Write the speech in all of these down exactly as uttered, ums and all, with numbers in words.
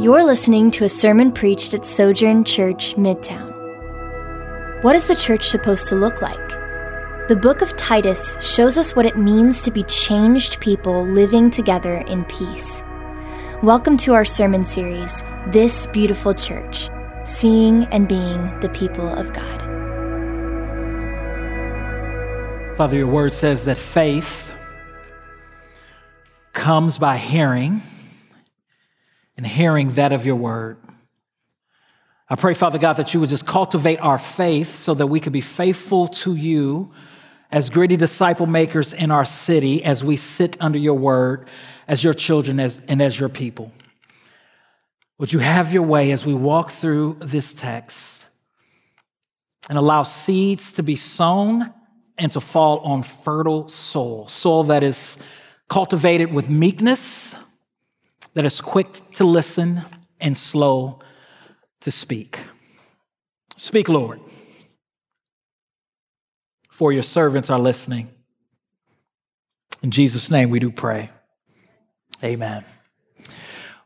You're listening to a sermon preached at Sojourn Church Midtown. What is the church supposed to look like? The book of Titus shows us what it means to be changed people living together in peace. Welcome to our sermon series, This Beautiful Church, Seeing and Being the People of God. Father, your word says that faith comes by hearing, and hearing that of your word. I pray, Father God, that you would just cultivate our faith so that we could be faithful to you as gritty disciple makers in our city as we sit under your word, as your children as, and as your people. Would you have your way as we walk through this text and allow seeds to be sown and to fall on fertile soil, soil that is cultivated with meekness, that is quick to listen and slow to speak. Speak, Lord, for your servants are listening. In Jesus' name we do pray. Amen.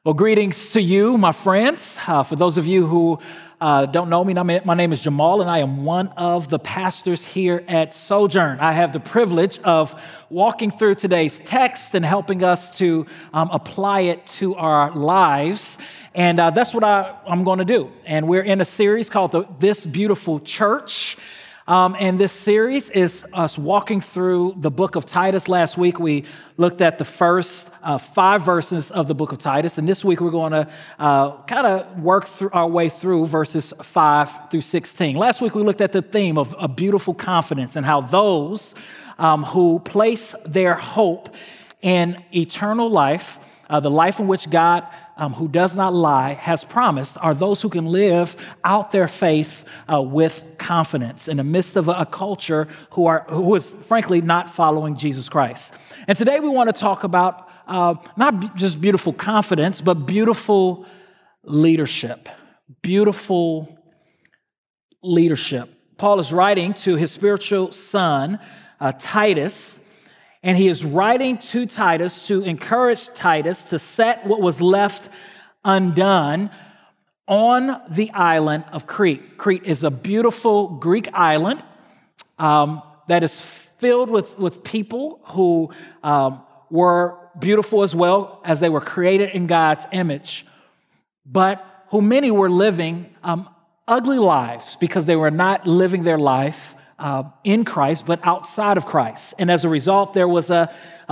Well, greetings to you, my friends. Uh, for those of you who uh, don't know me, my name is Jamal, and I am one of the pastors here at Sojourn. I have the privilege of walking through today's text and helping us to um, apply it to our lives. And uh, that's what I, I'm going to do. And we're in a series called the, This Beautiful Church. Um, and this series is us walking through the book of Titus. Last week, we looked at the first uh, five verses of the book of Titus. And this week, we're going to uh, kind of work through our way through verses five through sixteen. Last week, we looked at the theme of a beautiful confidence and how those um, who place their hope in eternal life, uh, the life in which God Um, who does not lie, has promised, are those who can live out their faith uh, with confidence in the midst of a, a culture who are who is frankly not following Jesus Christ. And today we want to talk about uh, not b- just beautiful confidence, but beautiful leadership. Beautiful leadership. Paul is writing to his spiritual son, uh, Titus, and he is writing to Titus to encourage Titus to set what was left undone on the island of Crete. Crete is a beautiful Greek island um, that is filled with, with people who um, were beautiful as well as they were created in God's image, but who many were living um, ugly lives because they were not living their life Uh, in Christ, but outside of Christ. And as a result, there was a,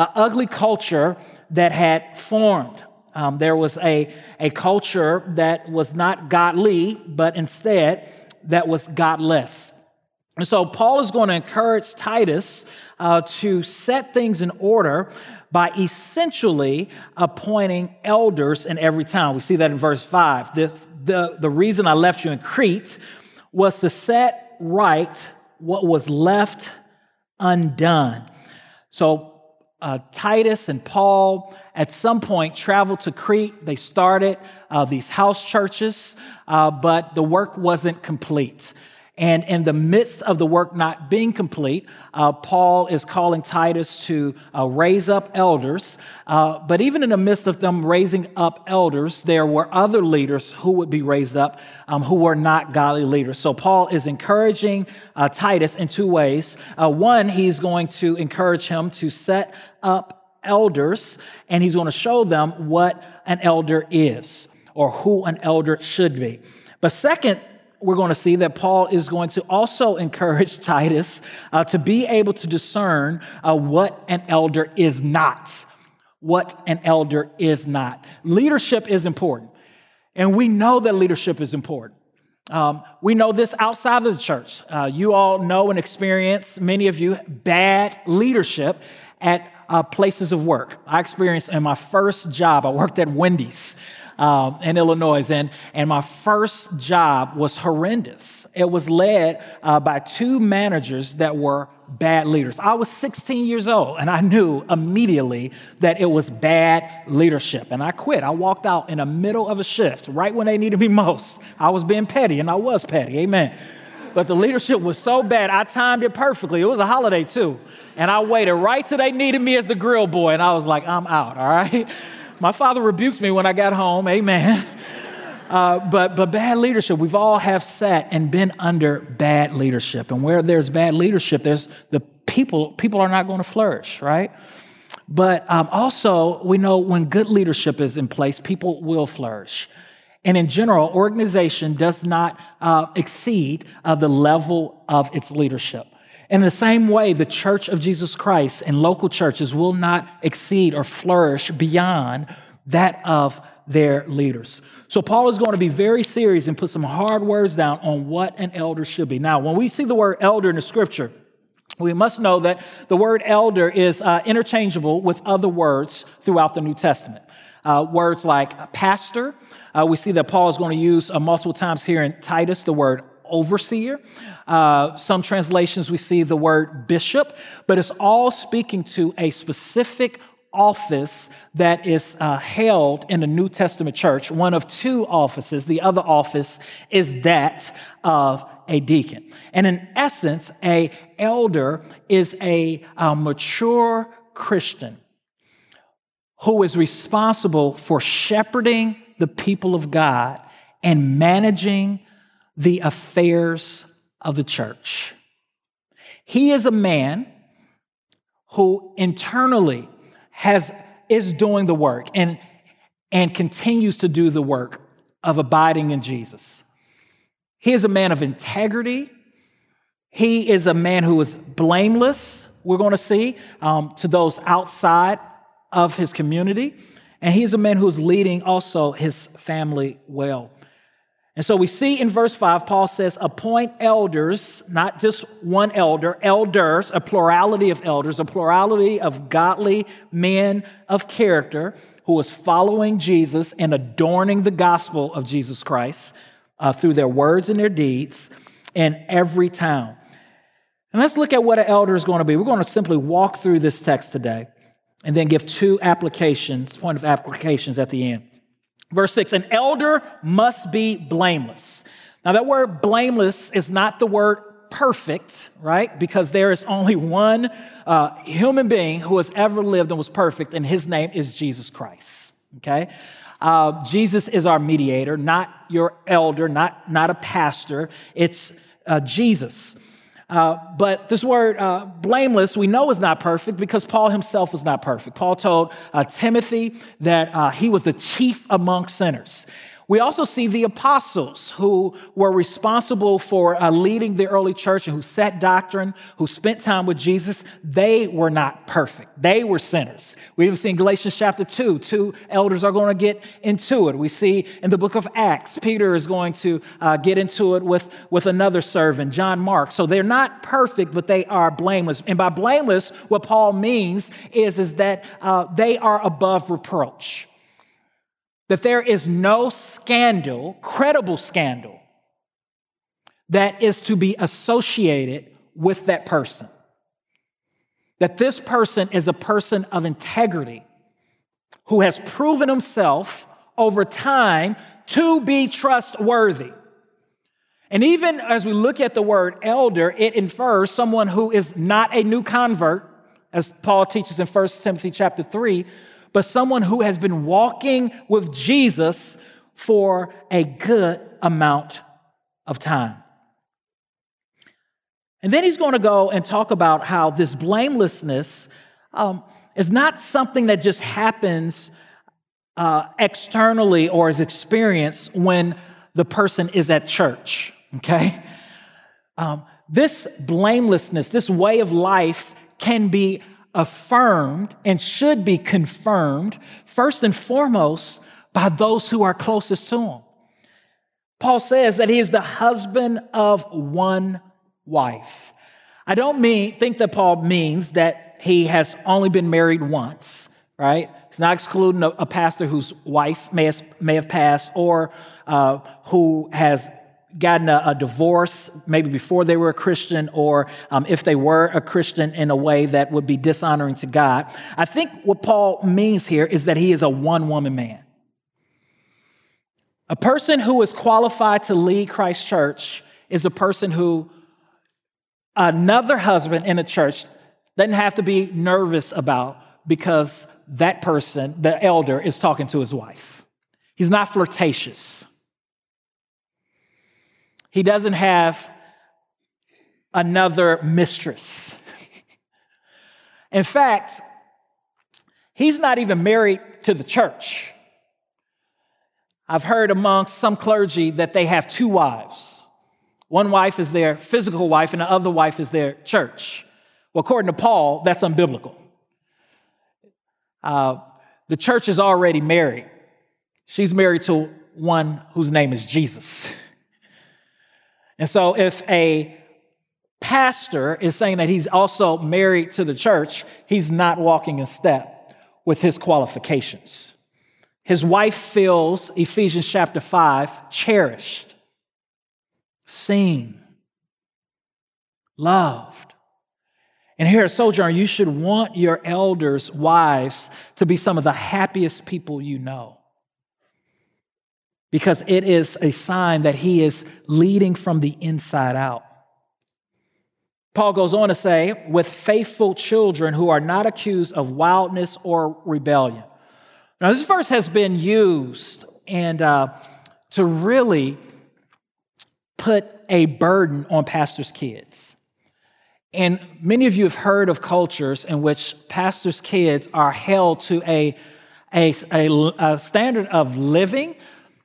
a ugly culture that had formed. Um, there was a, a culture that was not godly, but instead that was godless. And so Paul is going to encourage Titus uh, to set things in order by essentially appointing elders in every town. We see that in verse five. The, the, the reason I left you in Crete was to set right what was left undone. So uh, Titus and Paul at some point traveled to Crete. They started uh, these house churches, uh, but the work wasn't complete. And in the midst of the work not being complete, uh, Paul is calling Titus to uh, raise up elders. Uh, but even in the midst of them raising up elders, there were other leaders who would be raised up um, who were not godly leaders. So Paul is encouraging uh, Titus in two ways. Uh, one, he's going to encourage him to set up elders, and he's going to show them what an elder is or who an elder should be. But second, we're going to see that Paul is going to also encourage Titus uh, to be able to discern uh, what an elder is not, what an elder is not. Leadership is important, and we know that leadership is important. Um, we know this outside of the church. Uh, you all know and experience, many of you, bad leadership at uh, places of work. I experienced in my first job, I worked at Wendy's. Um, in Illinois, and, and my first job was horrendous. It was led uh, by two managers that were bad leaders. I was sixteen years old, and I knew immediately that it was bad leadership, and I quit. I walked out in the middle of a shift, right when they needed me most. I was being petty, and I was petty, amen. But the leadership was so bad, I timed it perfectly. It was a holiday, too, and I waited right till they needed me as the grill boy, and I was like, I'm out, all right? My father rebuked me when I got home. Amen. Uh, but, but bad leadership, we've all have sat and been under bad leadership. And where there's bad leadership, there's the people, people are not going to flourish, right? But um, also, we know when good leadership is in place, people will flourish. And in general, organization does not uh, exceed uh, the level of its leadership. In the same way, the Church of Jesus Christ and local churches will not exceed or flourish beyond that of their leaders. So Paul is going to be very serious and put some hard words down on what an elder should be. Now, when we see the word elder in the scripture, we must know that the word elder is uh, interchangeable with other words throughout the New Testament. Uh, words like pastor, uh, we see that Paul is going to use uh, multiple times here in Titus the word overseer. Uh, some translations we see the word bishop, but it's all speaking to a specific office that is uh, held in the New Testament church. One of two offices. The other office is that of a deacon. And in essence, a elder is a, a mature Christian who is responsible for shepherding the people of God and managing the affairs of the church. He is a man who internally has is doing the work and, and continues to do the work of abiding in Jesus. He is a man of integrity. He is a man who is blameless, we're going to see, um, to those outside of his community. And he is a man who is leading also his family well. And so we see in verse five, Paul says, appoint elders, not just one elder, elders, a plurality of elders, a plurality of godly men of character who is following Jesus and adorning the gospel of Jesus Christ uh, through their words and their deeds in every town. And let's look at what an elder is going to be. We're going to simply walk through this text today and then give two applications, point of applications at the end. Verse six, an elder must be blameless. Now that word blameless is not the word perfect, right? Because there is only one uh, human being who has ever lived and was perfect, and his name is Jesus Christ, okay? Uh, Jesus is our mediator, not your elder, not, not a pastor. It's uh, Jesus. Uh, but this word uh, blameless, we know is not perfect because Paul himself was not perfect. Paul told uh, Timothy that uh, he was the chief among sinners. We also see the apostles who were responsible for uh, leading the early church and who set doctrine, who spent time with Jesus. They were not perfect. They were sinners. We even see in Galatians chapter two, two elders are going to get into it. We see in the book of Acts, Peter is going to uh, get into it with, with another servant, John Mark. So they're not perfect, but they are blameless. And by blameless, what Paul means is, is that uh, they are above reproach. That there is no scandal, credible scandal, that is to be associated with that person. That this person is a person of integrity who has proven himself over time to be trustworthy. And even as we look at the word elder, it infers someone who is not a new convert, as Paul teaches in First Timothy chapter three, but someone who has been walking with Jesus for a good amount of time. And then he's going to go and talk about how this blamelessness um, is not something that just happens uh, externally or is experienced when the person is at church, okay? Um, this blamelessness, this way of life can be affirmed and should be confirmed first and foremost by those who are closest to him. Paul says that he is the husband of one wife. I don't mean think that Paul means that he has only been married once, right? It's not excluding a, a pastor whose wife may have, may have passed or uh, who has gotten a, a divorce maybe before they were a Christian, or um, if they were a Christian in a way that would be dishonoring to God. I think what Paul means here is that he is a one-woman man. A person who is qualified to lead Christ's church is a person who another husband in a church doesn't have to be nervous about because that person, the elder, is talking to his wife. He's not flirtatious. He doesn't have another mistress. In fact, he's not even married to the church. I've heard among some clergy that they have two wives. One wife is their physical wife and the other wife is their church. Well, according to Paul, that's unbiblical. Uh, the church is already married. She's married to one whose name is Jesus. And so if a pastor is saying that he's also married to the church, he's not walking in step with his qualifications. His wife feels, Ephesians chapter five, cherished, seen, loved. And here at Sojourn, you should want your elders' wives to be some of the happiest people you know, because it is a sign that he is leading from the inside out. Paul goes on to say, with faithful children who are not accused of wildness or rebellion. Now, this verse has been used and uh, to really put a burden on pastors' kids. And many of you have heard of cultures in which pastors' kids are held to a, a, a, a standard of living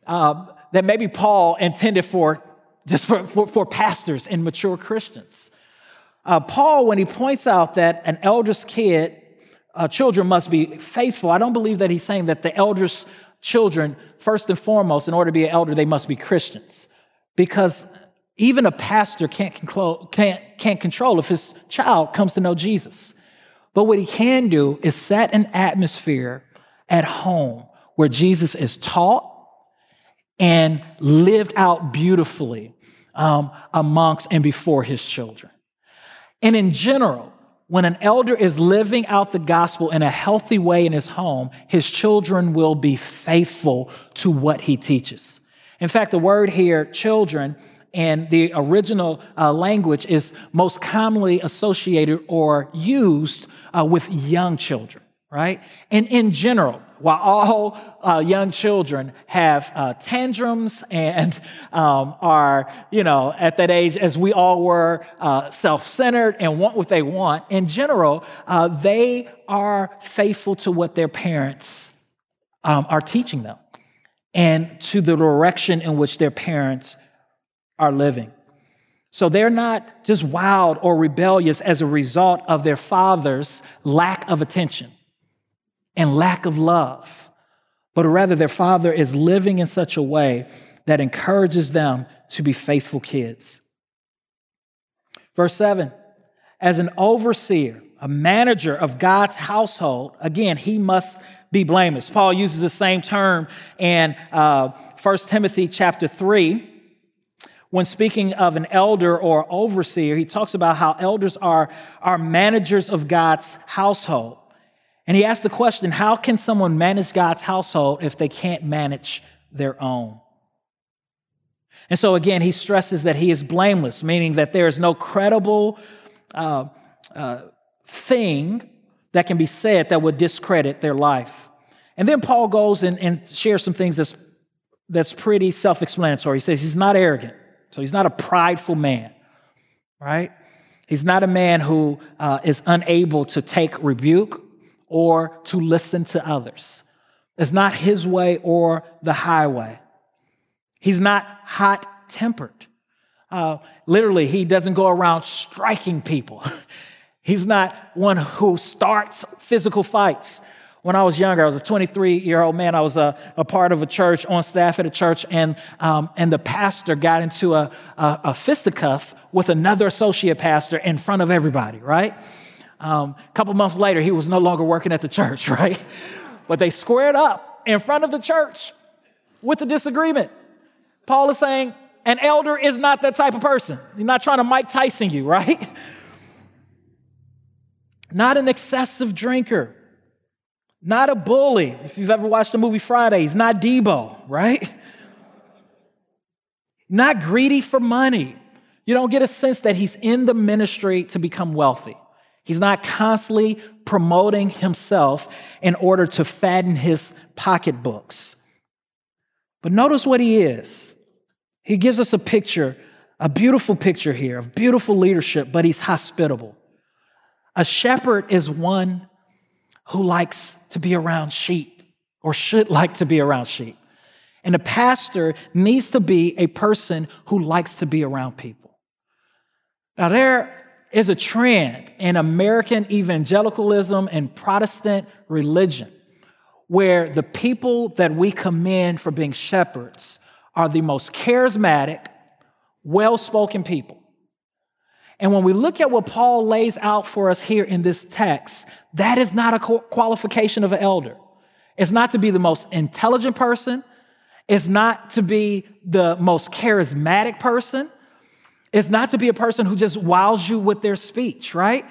uh, that maybe Paul intended for just for, for, for pastors and mature Christians. Uh, Paul, when he points out that an elder's kid, uh, children must be faithful, I don't believe that he's saying that the elder's children, first and foremost, in order to be an elder, they must be Christians. Because even a pastor can't, conclo- can't, can't control if his child comes to know Jesus. But what he can do is set an atmosphere at home where Jesus is taught and lived out beautifully um, amongst and before his children. And in general, when an elder is living out the gospel in a healthy way in his home, his children will be faithful to what he teaches. In fact, the word here, children, in the original uh, language is most commonly associated or used uh, with young children, right? And in general, while all uh, young children have uh, tantrums and um, are, you know, at that age, as we all were, uh, self-centered and want what they want, in general, uh, they are faithful to what their parents um, are teaching them and to the direction in which their parents are living. So they're not just wild or rebellious as a result of their father's lack of attention and lack of love, but rather their father is living in such a way that encourages them to be faithful kids. Verse seven, as an overseer, a manager of God's household, again, he must be blameless. Paul uses the same term in uh, First Timothy chapter three. When speaking of an elder or overseer, he talks about how elders are, are managers of God's household. And he asked the question, how can someone manage God's household if they can't manage their own? And so again, he stresses that he is blameless, meaning that there is no credible uh, uh, thing that can be said that would discredit their life. And then Paul goes and, and shares some things that's, that's pretty self-explanatory. He says he's not arrogant, so he's not a prideful man, right? He's not a man who uh, is unable to take rebuke or to listen to others. It's not his way or the highway. He's not hot-tempered. Uh, literally, he doesn't go around striking people. He's not one who starts physical fights. When I was younger, I was a twenty-three-year-old man. I was a, a part of a church, on staff at a church, and um, and the pastor got into a, a, a fisticuff with another associate pastor in front of everybody, right? Um, a couple months later, he was no longer working at the church, right? But they squared up in front of the church with a disagreement. Paul is saying, an elder is not that type of person. He's not trying to Mike Tyson you, right? Not an excessive drinker. Not a bully. If you've ever watched the movie Friday, he's not Debo, right? Not greedy for money. You don't get a sense that he's in the ministry to become wealthy. He's not constantly promoting himself in order to fatten his pocketbooks. But notice what he is. He gives us a picture, a beautiful picture here of beautiful leadership, but he's hospitable. A shepherd is one who likes to be around sheep, or should like to be around sheep. And a pastor needs to be a person who likes to be around people. Now, there is a trend in American evangelicalism and Protestant religion where the people that we commend for being shepherds are the most charismatic, well-spoken people. And when we look at what Paul lays out for us here in this text, that is not a qualification of an elder. It's not to be the most intelligent person. It's not to be the most charismatic person. It's not to be a person who just wows you with their speech, right?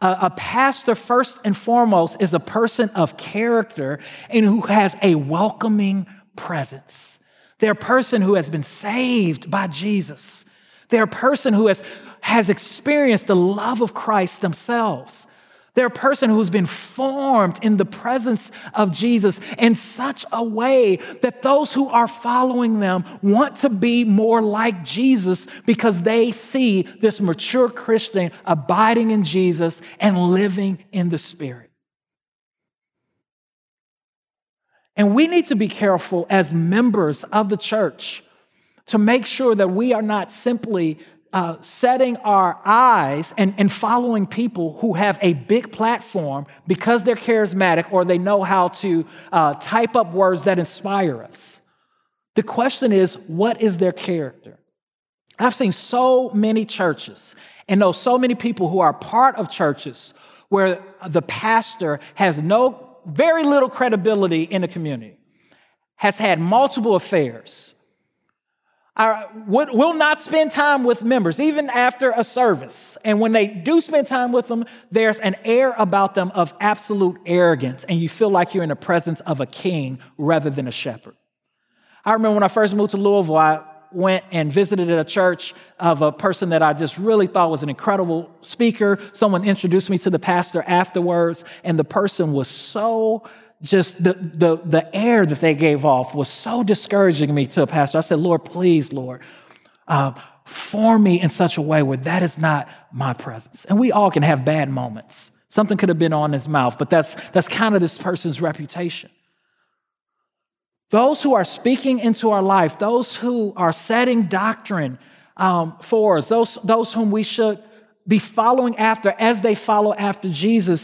A, a pastor, first and foremost, is a person of character and who has a welcoming presence. They're a person who has been saved by Jesus. They're a person who has, has experienced the love of Christ themselves. They're a person who's been formed in the presence of Jesus in such a way that those who are following them want to be more like Jesus because they see this mature Christian abiding in Jesus and living in the Spirit. And we need to be careful as members of the church to make sure that we are not simply Uh, setting our eyes and, and following people who have a big platform because they're charismatic or they know how to uh, type up words that inspire us. The question is, what is their character? I've seen so many churches and know so many people who are part of churches where the pastor has no, very little credibility in the community, has had multiple affairs, I will not spend time with members, even after a service. And when they do spend time with them, there's an air about them of absolute arrogance, and you feel like you're in the presence of a king rather than a shepherd. I remember when I first moved to Louisville, I went and visited a church of a person that I just really thought was an incredible speaker. Someone introduced me to the pastor afterwards, and the person was so Just the, the the air that they gave off was so discouraging me to a pastor. I said, Lord, please, Lord, uh, form me in such a way where that is not my presence. And we all can have bad moments. Something could have been on his mouth, but that's that's kind of this person's reputation. Those who are speaking into our life, those who are setting doctrine um, for us, those, those whom we should be following after as they follow after Jesus,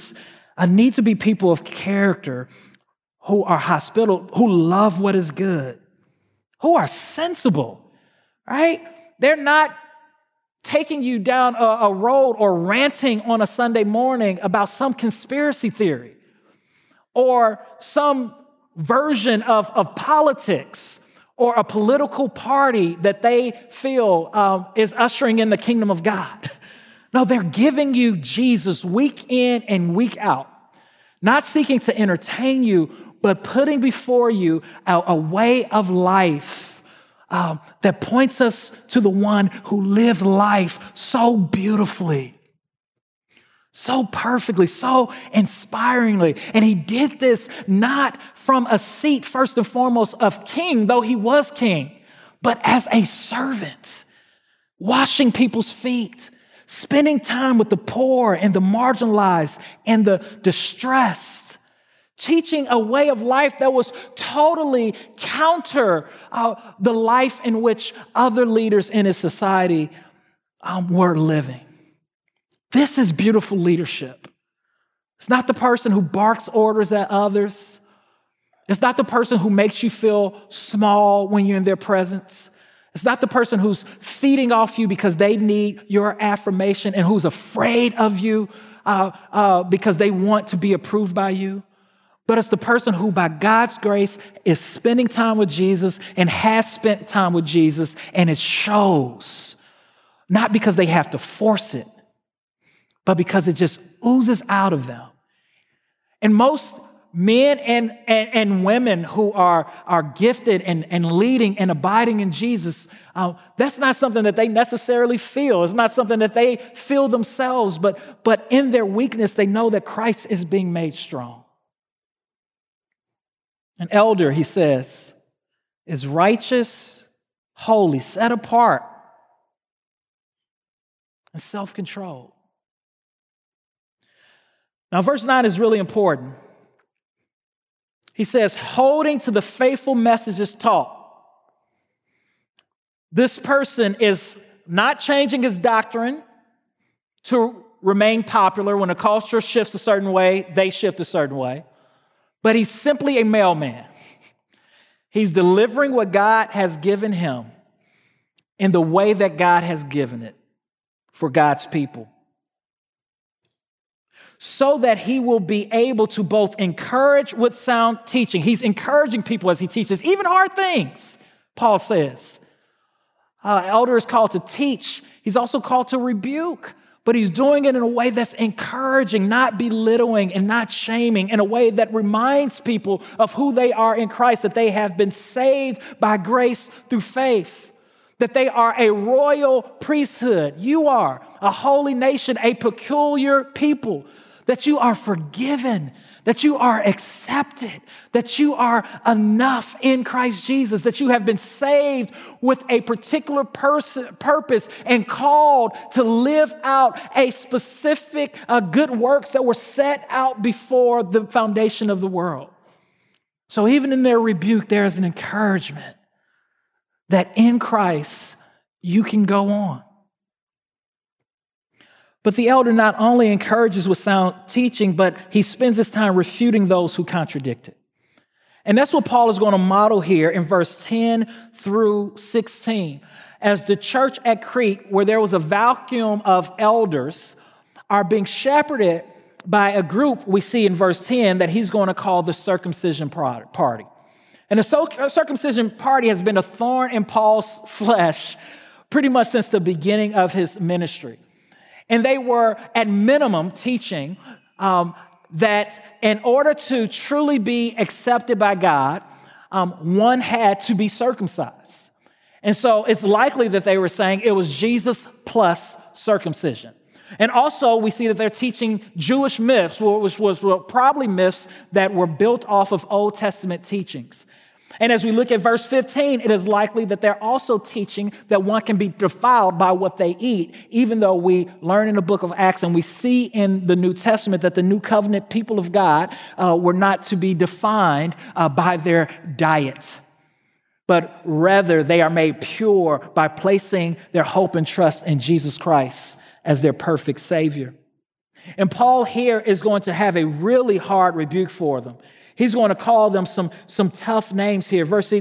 I need to be people of character who are hospitable, who love what is good, who are sensible, right? They're not taking you down a, a road or ranting on a Sunday morning about some conspiracy theory or some version of, of politics or a political party that they feel um, is ushering in the kingdom of God. No, they're giving you Jesus week in and week out, not seeking to entertain you, but putting before you a, a way of life um, that points us to the one who lived life so beautifully, so perfectly, so inspiringly. And he did this not from a seat, first and foremost, of king, though he was king, but as a servant, washing people's feet, spending time with the poor and the marginalized and the distressed, teaching a way of life that was totally counter uh, the life in which other leaders in his society um, were living. This is beautiful leadership. It's not the person who barks orders at others. It's not the person who makes you feel small when you're in their presence. It's not the person who's feeding off you because they need your affirmation and who's afraid of you uh, uh, because they want to be approved by you. But it's the person who, by God's grace, is spending time with Jesus and has spent time with Jesus, and it shows, not because they have to force it, but because it just oozes out of them. And most men and, and, and women who are, are gifted and, and leading and abiding in Jesus, uh, that's not something that they necessarily feel. It's not something that they feel themselves, but, but in their weakness, they know that Christ is being made strong. An elder, he says, is righteous, holy, set apart, and self-controlled. Now, verse nine is really important. He says, holding to the faithful messages taught. This person is not changing his doctrine to remain popular. When a culture shifts a certain way, they shift a certain way. But he's simply a mailman. He's delivering what God has given him in the way that God has given it for God's people, so that he will be able to both encourage with sound teaching. He's encouraging people as he teaches, even hard things, Paul says. Uh, elder is called to teach. He's also called to rebuke, but he's doing it in a way that's encouraging, not belittling and not shaming, in a way that reminds people of who they are in Christ, that they have been saved by grace through faith, that they are a royal priesthood. You are a holy nation, a peculiar people, that you are forgiven, that you are accepted, that you are enough in Christ Jesus, that you have been saved with a particular person, purpose, and called to live out a specific uh, good works that were set out before the foundation of the world. So even in their rebuke, there is an encouragement that in Christ, you can go on. But the elder not only encourages with sound teaching, but he spends his time refuting those who contradict it. And that's what Paul is going to model here in verse ten through sixteen. As the church at Crete, where there was a vacuum of elders, are being shepherded by a group we see in verse ten that he's going to call the circumcision party. And the circumcision party has been a thorn in Paul's flesh pretty much since the beginning of his ministry. And they were, at minimum, teaching um, that in order to truly be accepted by God, um, one had to be circumcised. And so it's likely that they were saying it was Jesus plus circumcision. And also, we see that they're teaching Jewish myths, which was probably myths that were built off of Old Testament teachings. And as we look at verse fifteen, it is likely that they're also teaching that one can be defiled by what they eat, even though we learn in the book of Acts and we see in the New Testament that the new covenant people of God uh, were not to be defined uh, by their diet, but rather they are made pure by placing their hope and trust in Jesus Christ as their perfect Savior. And Paul here is going to have a really hard rebuke for them. He's going to call them some, some tough names here. Verse,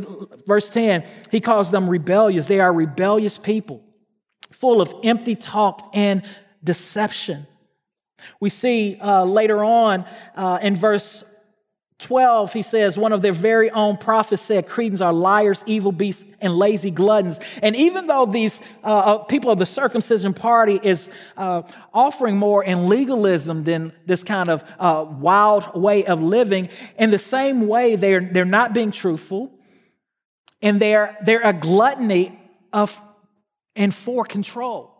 verse ten, he calls them rebellious. They are rebellious people, full of empty talk and deception. We see uh, later on uh, in verse twelve, he says, one of their very own prophets said, Cretans are liars, evil beasts, and lazy gluttons. And even though these uh, people of the circumcision party is uh, offering more in legalism than this kind of uh, wild way of living, in the same way, they're, they're not being truthful, and they're, they're a gluttony of and for control.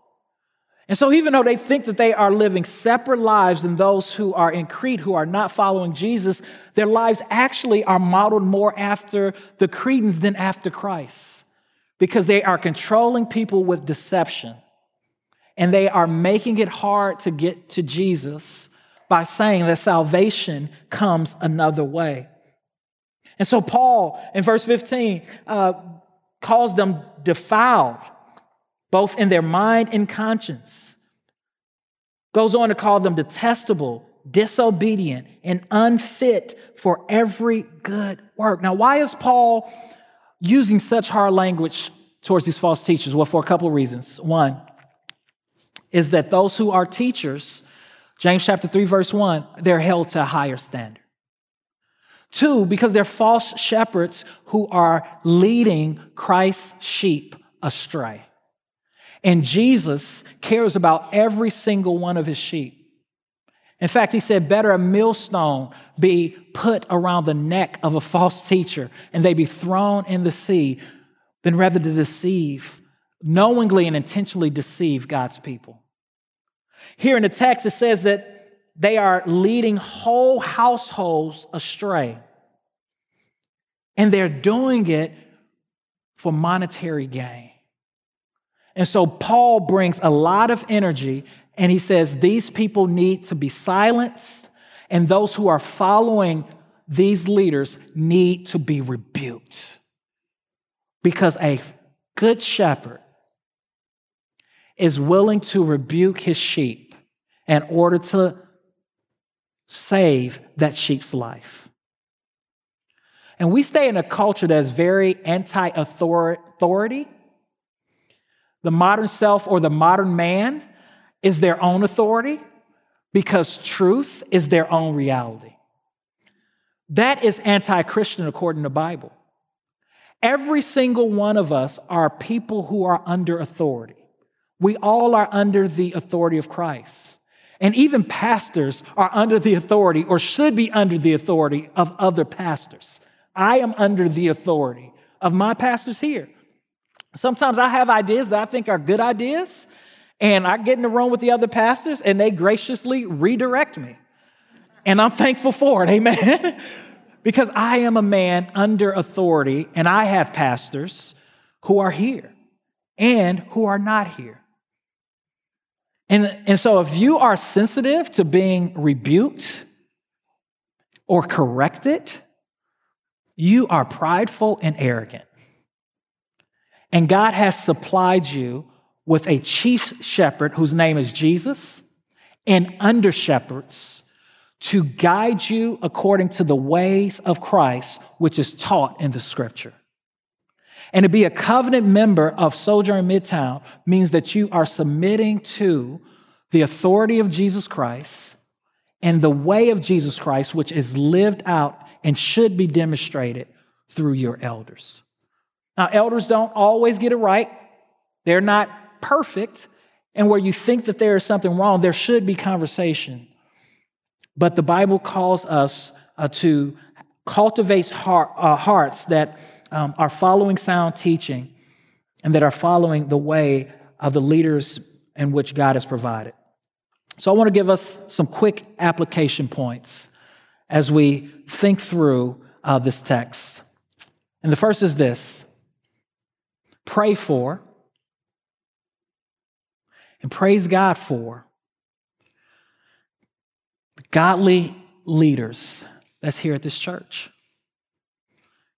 And so even though they think that they are living separate lives than those who are in Crete, who are not following Jesus, their lives actually are modeled more after the Cretans than after Christ, because they are controlling people with deception, and they are making it hard to get to Jesus by saying that salvation comes another way. And so Paul, in verse fifteen, uh, calls them defiled, both in their mind and conscience. Goes on to call them detestable, disobedient, and unfit for every good work. Now, why is Paul using such hard language towards these false teachers? Well, for a couple of reasons. One is that those who are teachers, James chapter three, verse one, they're held to a higher standard. Two, because they're false shepherds who are leading Christ's sheep astray. And Jesus cares about every single one of his sheep. In fact, he said, better a millstone be put around the neck of a false teacher and they be thrown in the sea than rather to deceive, knowingly and intentionally deceive God's people. Here in the text, it says that they are leading whole households astray. And they're doing it for monetary gain. And so Paul brings a lot of energy and he says these people need to be silenced, and those who are following these leaders need to be rebuked. Because a good shepherd is willing to rebuke his sheep in order to save that sheep's life. And we stay in a culture that's very anti-authority. The modern self or the modern man is their own authority because truth is their own reality. That is anti-Christian according to the Bible. Every single one of us are people who are under authority. We all are under the authority of Christ. And even pastors are under the authority or should be under the authority of other pastors. I am under the authority of my pastors here. Sometimes I have ideas that I think are good ideas, and I get in the room with the other pastors, and they graciously redirect me. And I'm thankful for it, amen? Because I am a man under authority, and I have pastors who are here and who are not here. And, and so if you are sensitive to being rebuked or corrected, you are prideful and arrogant. And God has supplied you with a chief shepherd whose name is Jesus and under shepherds to guide you according to the ways of Christ, which is taught in the scripture. And to be a covenant member of Sojourn Midtown means that you are submitting to the authority of Jesus Christ and the way of Jesus Christ, which is lived out and should be demonstrated through your elders. Now, elders don't always get it right. They're not perfect. And where you think that there is something wrong, there should be conversation. But the Bible calls us uh, to cultivate heart, uh, hearts that Um, are following sound teaching and that are following the way of the leaders in which God has provided. So I want to give us some quick application points as we think through uh, this text. And the first is this: pray for and praise God for godly leaders that's here at this church.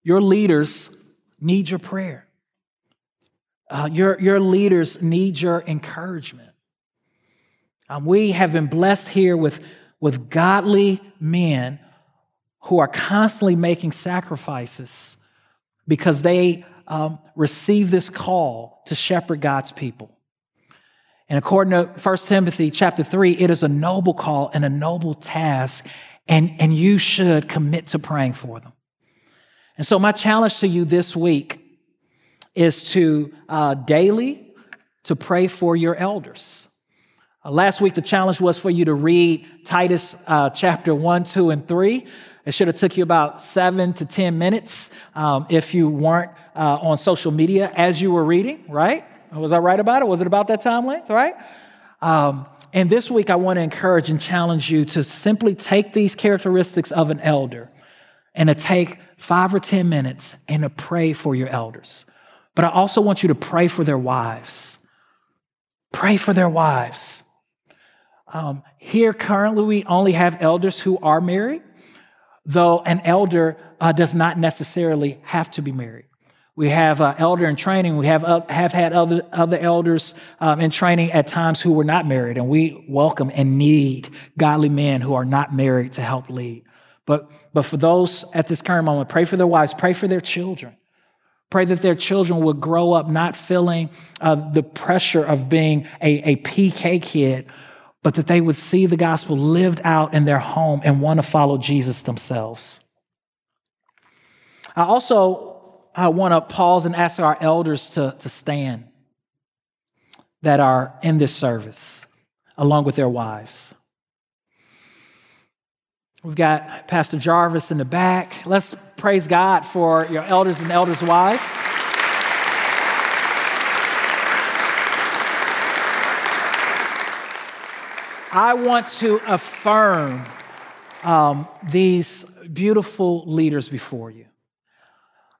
Your leaders need your prayer. Uh, your, your leaders need your encouragement. Um, we have been blessed here with, with godly men who are constantly making sacrifices because they um, receive this call to shepherd God's people. And according to First Timothy chapter three, it is a noble call and a noble task, and, and you should commit to praying for them. And so my challenge to you this week is to uh, daily to pray for your elders. Uh, last week, the challenge was for you to read Titus uh, chapter one, two, and three. It should have took you about seven to ten minutes um, if you weren't uh, on social media as you were reading, right? Was I right about it? Was it about that time length, right? Um, and this week, I want to encourage and challenge you to simply take these characteristics of an elder and to take five or ten minutes and to pray for your elders. But I also want you to pray for their wives. Pray for their wives. Um, here currently, we only have elders who are married, though an elder uh, does not necessarily have to be married. We have uh, elder in training. We have uh, have had other, other elders um, in training at times who were not married, and we welcome and need godly men who are not married to help lead. But but for those at this current moment, pray for their wives, pray for their children. Pray that their children will grow up not feeling uh, the pressure of being a, a P K kid, but that they would see the gospel lived out in their home and want to follow Jesus themselves. I also I want to pause and ask our elders to, to stand that are in this service along with their wives. We've got Pastor Jarvis in the back. Let's praise God for your elders and elders' wives. I want to affirm um, these beautiful leaders before you.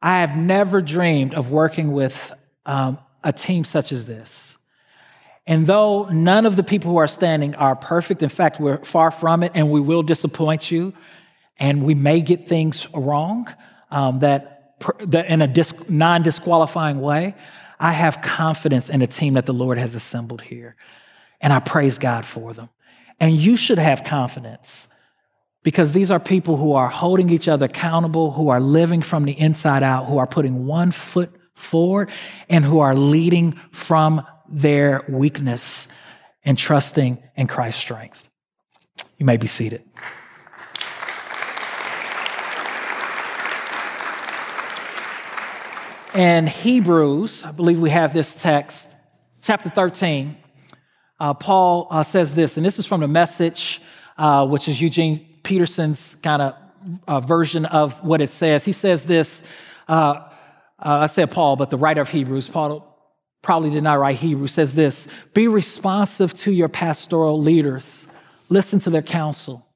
I have never dreamed of working with um, a team such as this. And though none of the people who are standing are perfect, in fact, we're far from it, and we will disappoint you, and we may get things wrong um, that, that in a dis- non-disqualifying way, I have confidence in the team that the Lord has assembled here. And I praise God for them. And you should have confidence because these are people who are holding each other accountable, who are living from the inside out, who are putting one foot forward, and who are leading from their weakness and trusting in Christ's strength. You may be seated. In Hebrews, I believe we have this text, chapter thirteen, uh, Paul uh, says this, and this is from the Message, uh, which is Eugene Peterson's kind of uh, version of what it says. He says this, uh, uh, I said Paul, but the writer of Hebrews, Paul probably did not write Hebrews, says this: be responsive to your pastoral leaders. Listen to their counsel.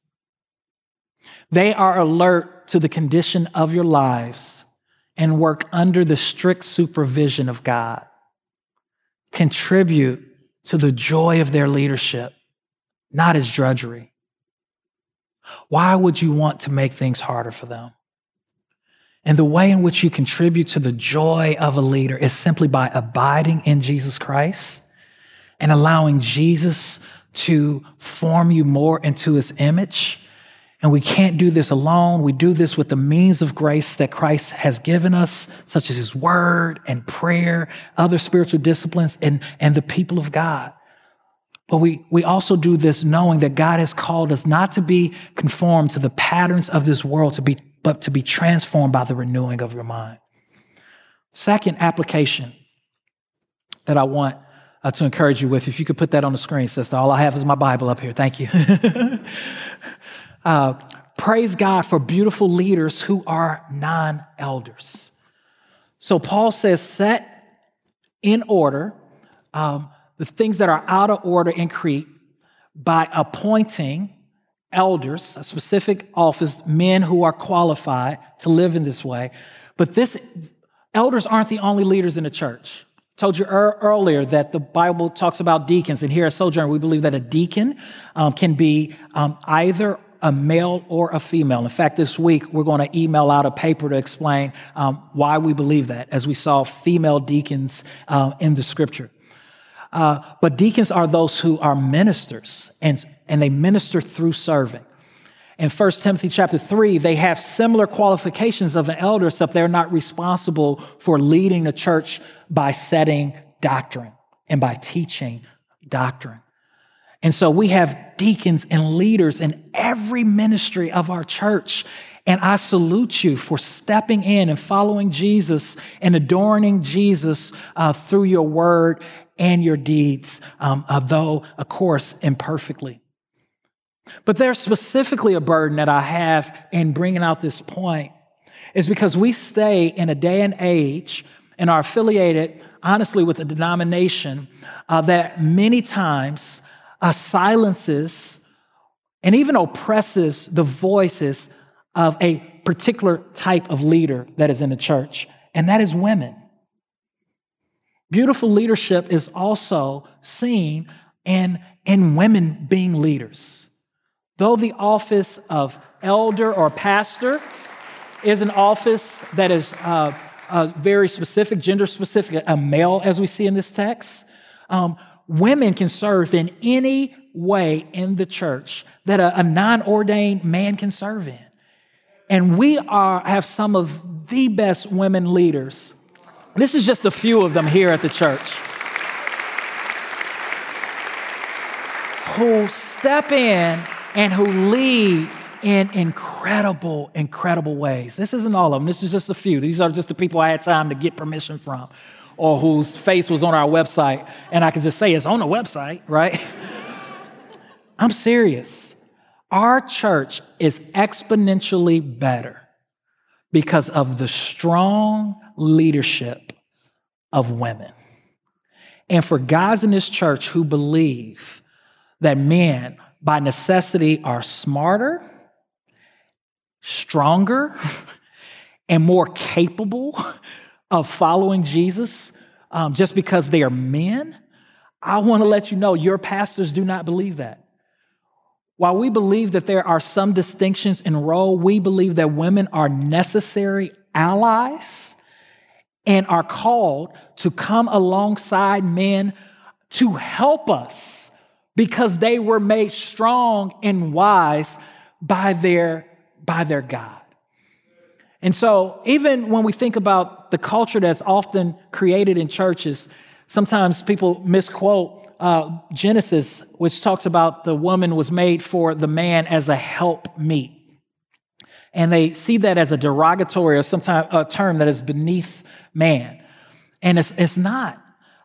They are alert to the condition of your lives and work under the strict supervision of God. Contribute to the joy of their leadership, not as drudgery. Why would you want to make things harder for them? And the way in which you contribute to the joy of a leader is simply by abiding in Jesus Christ and allowing Jesus to form you more into his image. And we can't do this alone. We do this with the means of grace that Christ has given us, such as his word and prayer, other spiritual disciplines, and, and the people of God. But we, we also do this knowing that God has called us not to be conformed to the patterns of this world, to be but to be transformed by the renewing of your mind. Second application that I want uh, to encourage you with, if you could put that on the screen, sister. All I have is my Bible up here. Thank you. uh, praise God for beautiful leaders who are non-elders. So Paul says, set in order um, the things that are out of order in Crete by appointing elders, a specific office, men who are qualified to live in this way. But this elders aren't the only leaders in the church. I told you er- earlier that the Bible talks about deacons, and here at Sojourn, we believe that a deacon um, can be um, either a male or a female. In fact, this week, we're going to email out a paper to explain um, why we believe that, as we saw female deacons uh, in the scripture. Uh, but deacons are those who are ministers, and, and they minister through serving. In First Timothy chapter three, they have similar qualifications of an elder, except they're not responsible for leading the church by setting doctrine and by teaching doctrine. And so we have deacons and leaders in every ministry of our church. And I salute you for stepping in and following Jesus and adorning Jesus uh, through your word and your deeds, um, although, of course, imperfectly. But there's specifically a burden that I have in bringing out this point is because we stay in a day and age and are affiliated, honestly, with a denomination uh, that many times uh, silences and even oppresses the voices of a particular type of leader that is in the church, and that is women. Beautiful leadership is also seen in, in women being leaders. Though the office of elder or pastor is an office that is uh, uh, very specific, gender specific, a male as we see in this text, um, women can serve in any way in the church that a, a non-ordained man can serve in. And we are have some of the best women leaders. This is just a few of them here at the church who step in and who lead in incredible, incredible ways. This isn't all of them. This is just a few. These are just the people I had time to get permission from or whose face was on our website. And I can just say it's on the website, right? I'm serious. Our church is exponentially better because of the strong leadership of women. And for guys in this church who believe that men by necessity are smarter, stronger, and more capable of following Jesus um, just because they are men, I want to let you know your pastors do not believe that. While we believe that there are some distinctions in role, we believe that women are necessary allies and are called to come alongside men to help us because they were made strong and wise by their, by their God. And so even when we think about the culture that's often created in churches, sometimes people misquote Uh, Genesis, which talks about the woman was made for the man as a helpmeet. And they see that as a derogatory or sometimes a term that is beneath man. And it's, it's not.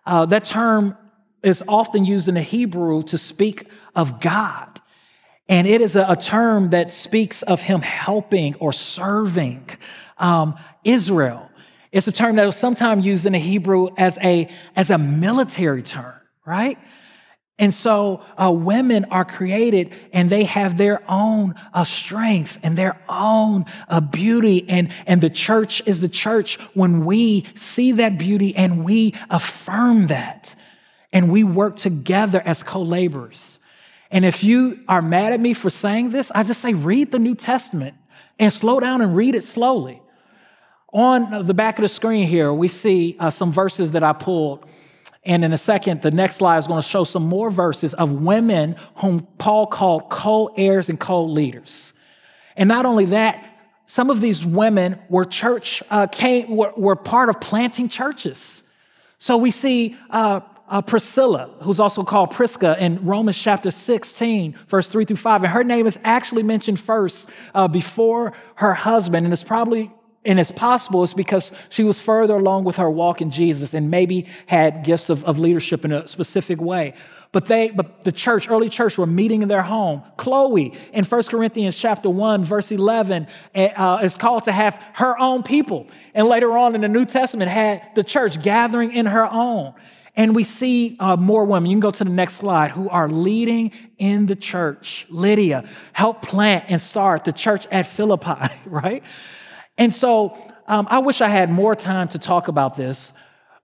Uh, that term is often used in the Hebrew to speak of God. And it is a, a term that speaks of him helping or serving um, Israel. It's a term that was sometimes used in the Hebrew as a, as a military term. Right? And so uh, women are created and they have their own uh, strength and their own uh, beauty. And, and the church is the church when we see that beauty and we affirm that and we work together as co-laborers. And if you are mad at me for saying this, I just say, read the New Testament and slow down and read it slowly. On the back of the screen here, we see uh, some verses that I pulled. And in a second, the next slide is going to show some more verses of women whom Paul called co-heirs and co-leaders. And not only that, some of these women were church, uh, came, were, were part of planting churches. So we see uh, uh, Priscilla, who's also called Prisca in Romans chapter sixteen, verse three through five. And her name is actually mentioned first uh, before her husband. And it's probably And it's possible it's because she was further along with her walk in Jesus and maybe had gifts of, of leadership in a specific way. But they, but the church, early church, were meeting in their home. Chloe in First Corinthians chapter one, verse eleven, uh, is called to have her own people. And later on in the New Testament had the church gathering in her own. And we see uh, more women, you can go to the next slide, who are leading in the church. Lydia helped plant and start the church at Philippi, right? And so um, I wish I had more time to talk about this,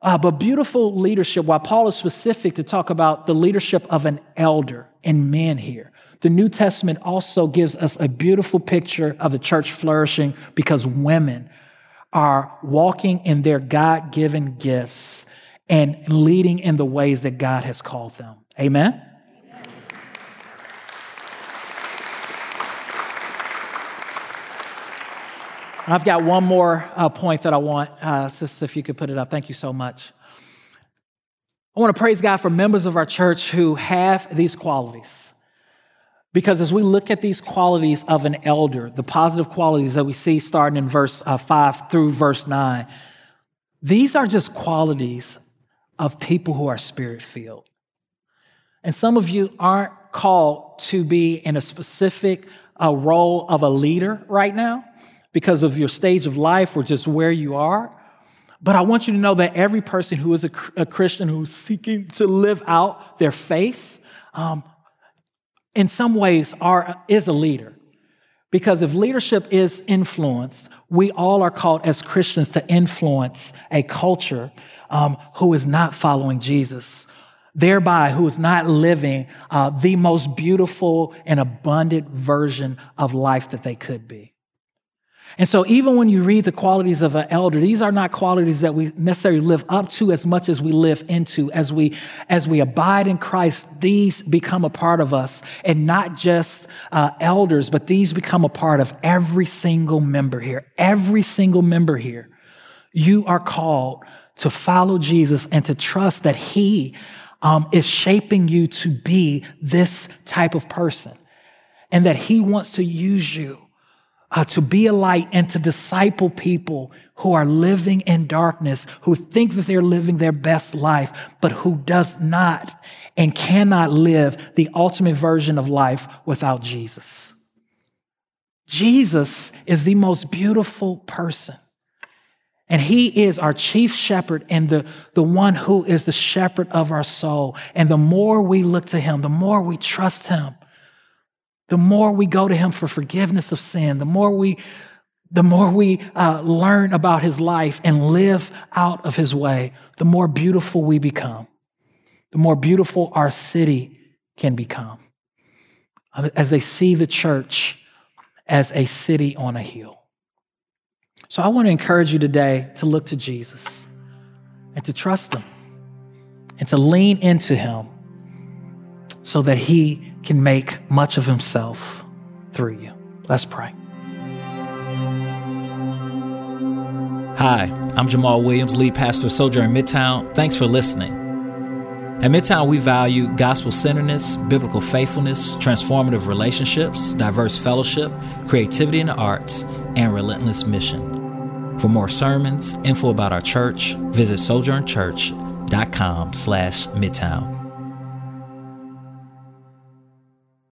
uh, but beautiful leadership, while Paul is specific to talk about the leadership of an elder and men here, the New Testament also gives us a beautiful picture of the church flourishing because women are walking in their God-given gifts and leading in the ways that God has called them. Amen? I've got one more uh, point that I want, uh, Sister, if you could put it up. Thank you so much. I want to praise God for members of our church who have these qualities. Because as we look at these qualities of an elder, the positive qualities that we see starting in verse uh, five through verse nine, these are just qualities of people who are spirit-filled. And some of you aren't called to be in a specific uh, role of a leader right now, because of your stage of life or just where you are. But I want you to know that every person who is a, a Christian who's seeking to live out their faith, um, in some ways are, is a leader. Because if leadership is influence, we all are called as Christians to influence a culture um, who is not following Jesus, thereby who is not living uh, the most beautiful and abundant version of life that they could be. And so even when you read the qualities of an elder, these are not qualities that we necessarily live up to as much as we live into. As we as we abide in Christ, these become a part of us, and not just uh, elders, but these become a part of every single member here. Every single member here, you are called to follow Jesus and to trust that he um, is shaping you to be this type of person and that he wants to use you Uh, to be a light and to disciple people who are living in darkness, who think that they're living their best life, but who does not and cannot live the ultimate version of life without Jesus. Jesus is the most beautiful person. And he is our chief shepherd and the, the one who is the shepherd of our soul. And the more we look to him, the more we trust him, the more we go to him for forgiveness of sin, the more we, the more we uh, learn about his life and live out of his way, the more beautiful we become, the more beautiful our city can become as they see the church as a city on a hill. So I want to encourage you today to look to Jesus and to trust him and to lean into him so that he can make much of himself through you. Let's pray. Hi, I'm Jamal Williams, lead pastor of Sojourn Midtown. Thanks for listening. At Midtown, we value gospel-centeredness, biblical faithfulness, transformative relationships, diverse fellowship, creativity in the arts, and relentless mission. For more sermons, info about our church, visit Sojourn Church dot com slash Midtown.